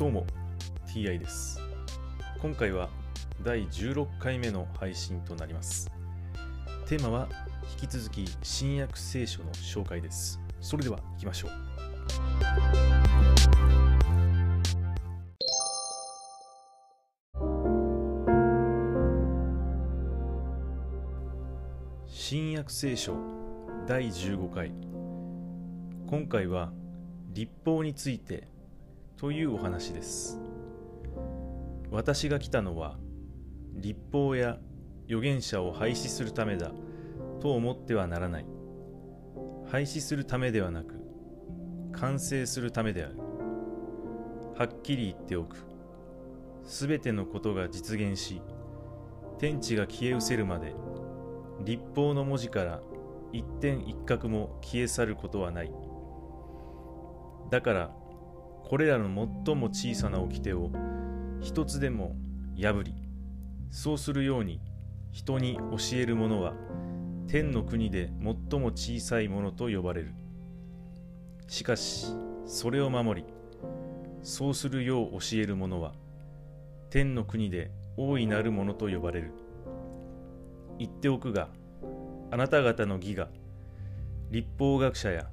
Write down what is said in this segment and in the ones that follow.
どうも TI です。今回は第16回目の配信となります。テーマは引き続き新約聖書の紹介です。それでは行きましょう。新約聖書第15回、今回は律法についてというお話です。私が来たのは律法や預言者を廃止するためだと思ってはならない。廃止するためではなく、完成するためである。はっきり言っておく。すべてのことが実現し、天地が消え失せるまで、律法の文字から一点一角も消え去ることはない。だから、これらの最も小さな掟を一つでも破り、そうするように人に教えるものは、天の国で最も小さいものと呼ばれる。しかし、それを守り、そうするよう教えるものは、天の国で大いなるものと呼ばれる。言っておくが、あなた方の義が、律法学者や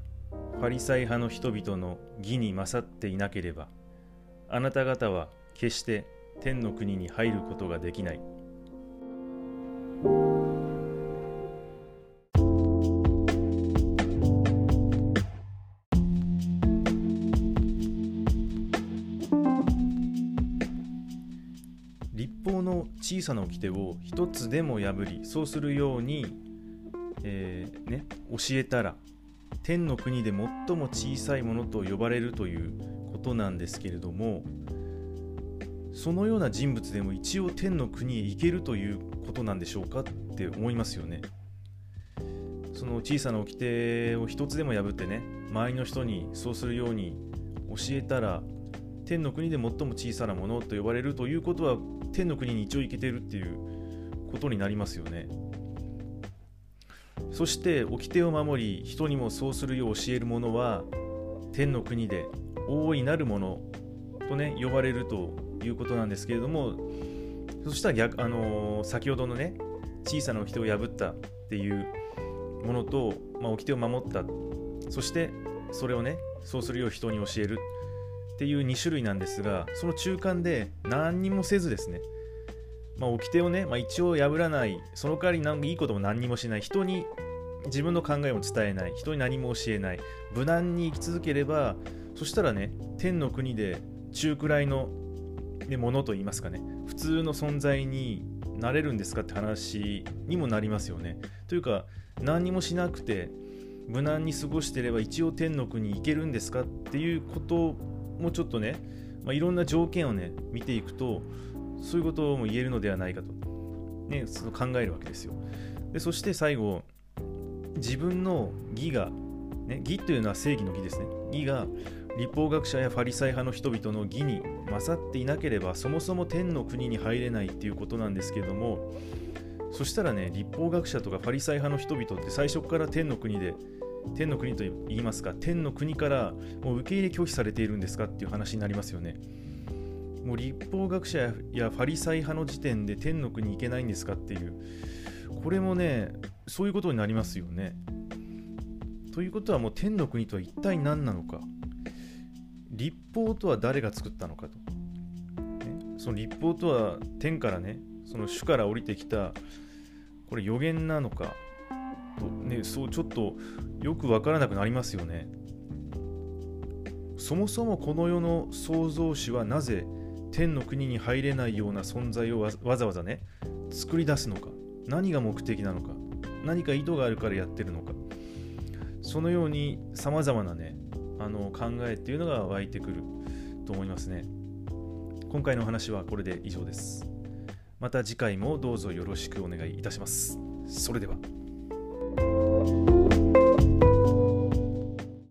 ファリサイ派の人々の義に勝っていなければ、あなた方は決して天の国に入ることができない。律法の小さな掟を一つでも破り、そうするように、教えたら天の国で最も小さいものと呼ばれるということなんですけれども、そのような人物でも一応天の国へ行けるということなんでしょうかって思いますよね。その小さな掟を一つでも破ってね、周りの人にそうするように教えたら天の国で最も小さなものと呼ばれるということは、天の国に一応行けてるっていうことになりますよね。そして掟を守り、人にもそうするよう教えるものは天の国で大いなるものと呼ばれるということなんですけれども、そしたら先ほどの小さな掟を破ったっていうものと、掟を守った、そしてそれをそうするよう人に教えるっていう2種類なんですが、その中間で何にもせずですね、掟を一応破らない、その代わりいいことも何にもしない、人に自分の考えも伝えない、人に何も教えない、無難に生き続ければ、そしたら天の国で中くらいのものといいますか普通の存在になれるんですかって話にもなりますよね。というか、何にもしなくて無難に過ごしてれば一応天の国に行けるんですかっていうことをもうちょっといろんな条件を見ていくと、そういうことをも言えるのではないかと、その考えるわけですよ。で、そして最後、自分の義が、義というのは正義の義ですね。義が律法学者やファリサイ派の人々の義に勝っていなければ、そもそも天の国に入れないっていうことなんですけれども、そしたら律法学者とかファリサイ派の人々って最初から天の国と言いますか、天の国からもう受け入れ拒否されているんですかっていう話になりますよね。もう律法学者やファリサイ派の時点で天の国に行けないんですかっていう、これもそういうことになりますよね。ということは、もう天の国とは一体何なのか、律法とは誰が作ったのかと、その律法とは天からその主から降りてきたこれ予言なのかとそうちょっとよく分からなくなりますよね。そもそもこの世の創造主はなぜ天の国に入れないような存在をわざわざ作り出すのか、何が目的なのか、何か意図があるからやってるのか、そのようにさまざまな考えっていうのが湧いてくると思いますね。今回の話はこれで以上です。また次回もどうぞよろしくお願いいたします。それでは。